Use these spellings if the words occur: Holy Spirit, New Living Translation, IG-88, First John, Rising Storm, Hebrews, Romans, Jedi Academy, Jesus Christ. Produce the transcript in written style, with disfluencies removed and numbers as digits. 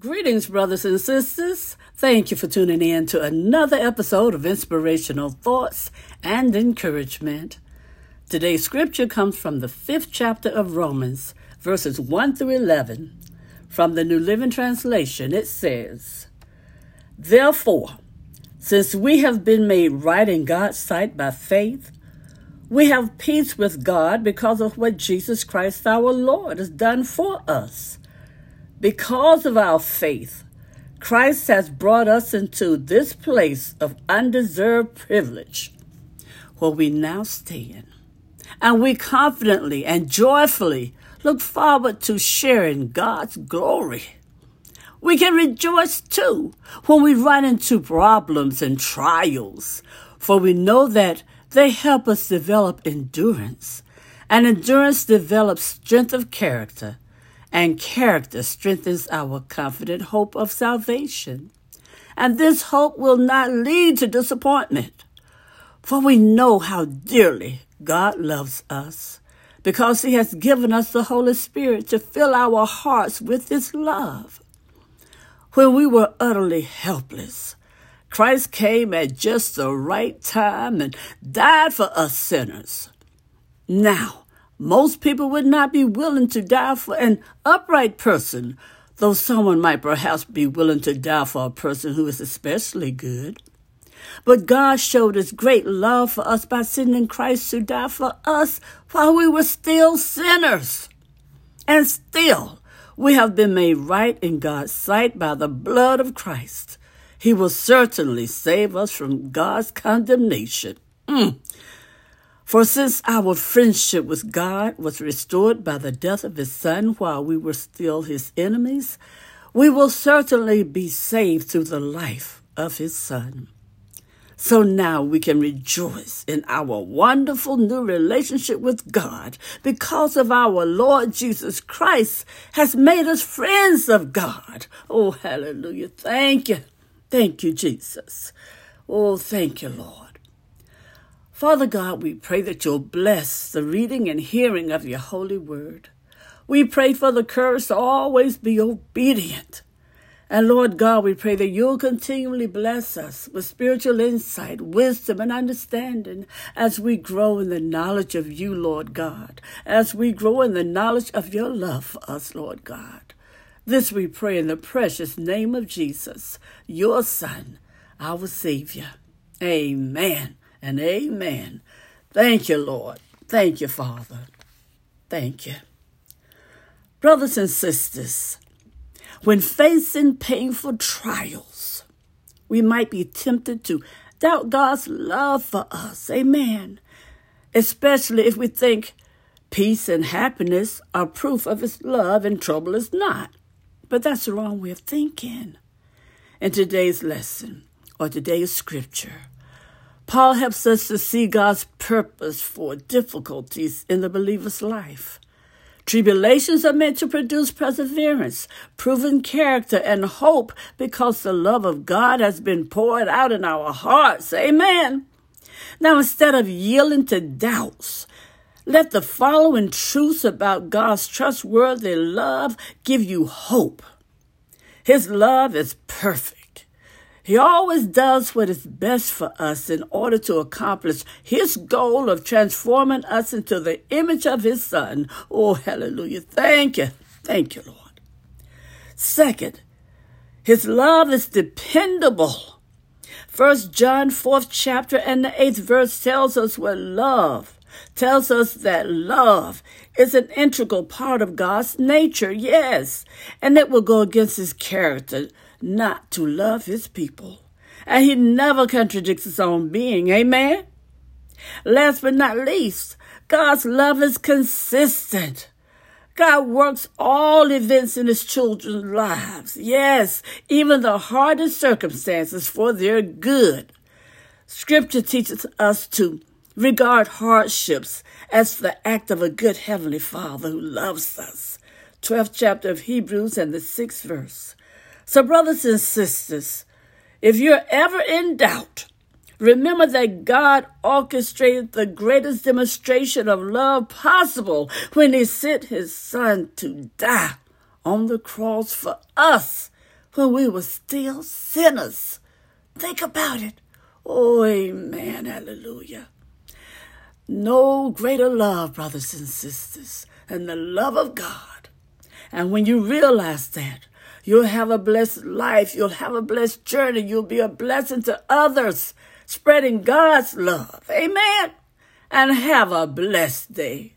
Greetings, brothers and sisters. Thank you for tuning in to another episode of Inspirational Thoughts and Encouragement. Today's scripture comes from the 5th chapter of Romans, verses 1 through 11. From the New Living Translation, it says, "Therefore, since we have been made right in God's sight by faith, we have peace with God because of what Jesus Christ our Lord has done for us. Because of our faith, Christ has brought us into this place of undeserved privilege, where we now stand, and we confidently and joyfully look forward to sharing God's glory. We can rejoice, too, when we run into problems and trials, for we know that they help us develop endurance, and endurance develops strength of character, and character strengthens our confident hope of salvation. And this hope will not lead to disappointment, for we know how dearly God loves us, because He has given us the Holy Spirit to fill our hearts with His love. When we were utterly helpless, Christ came at just the right time and died for us sinners. Now, most people would not be willing to die for an upright person, though someone might perhaps be willing to die for a person who is especially good. But God showed His great love for us by sending Christ to die for us while we were still sinners. And still, we have been made right in God's sight by the blood of Christ. He will certainly save us from God's condemnation. For since our friendship with God was restored by the death of His Son while we were still His enemies, we will certainly be saved through the life of His Son. So now we can rejoice in our wonderful new relationship with God because of our Lord Jesus Christ has made us friends of God." Oh, hallelujah. Thank you. Thank you, Jesus. Oh, thank you, Lord. Father God, we pray that You'll bless the reading and hearing of Your holy word. We pray for the courage to always be obedient. And Lord God, we pray that You'll continually bless us with spiritual insight, wisdom, and understanding as we grow in the knowledge of You, Lord God, as we grow in the knowledge of Your love for us, Lord God. This we pray in the precious name of Jesus, Your Son, our Savior. Amen. And amen. Thank you, Lord. Thank you, Father. Thank you. Brothers and sisters, when facing painful trials, we might be tempted to doubt God's love for us. Amen. Especially if we think peace and happiness are proof of His love and trouble is not. But that's the wrong way of thinking. In today's lesson, or today's scripture, Paul helps us to see God's purpose for difficulties in the believer's life. Tribulations are meant to produce perseverance, proven character, and hope because the love of God has been poured out in our hearts. Amen. Now, instead of yielding to doubts, let the following truths about God's trustworthy love give you hope. His love is perfect. He always does what is best for us in order to accomplish His goal of transforming us into the image of His Son. Oh, hallelujah. Thank you. Thank you, Lord. Second, His love is dependable. First John 4th chapter and the 8th verse tells us that love is an integral part of God's nature, yes, and it will go against His character not to love His people. And He never contradicts His own being. Amen? Last but not least, God's love is consistent. God works all events in His children's lives. Yes, even the hardest circumstances for their good. Scripture teaches us to regard hardships as the act of a good Heavenly Father who loves us. 12th chapter of Hebrews and the 6th verse. So, brothers and sisters, if you're ever in doubt, remember that God orchestrated the greatest demonstration of love possible when He sent His Son to die on the cross for us when we were still sinners. Think about it. Oh, amen. Hallelujah. No greater love, brothers and sisters, than the love of God. And when you realize that, you'll have a blessed life. You'll have a blessed journey. You'll be a blessing to others, spreading God's love. Amen. And have a blessed day.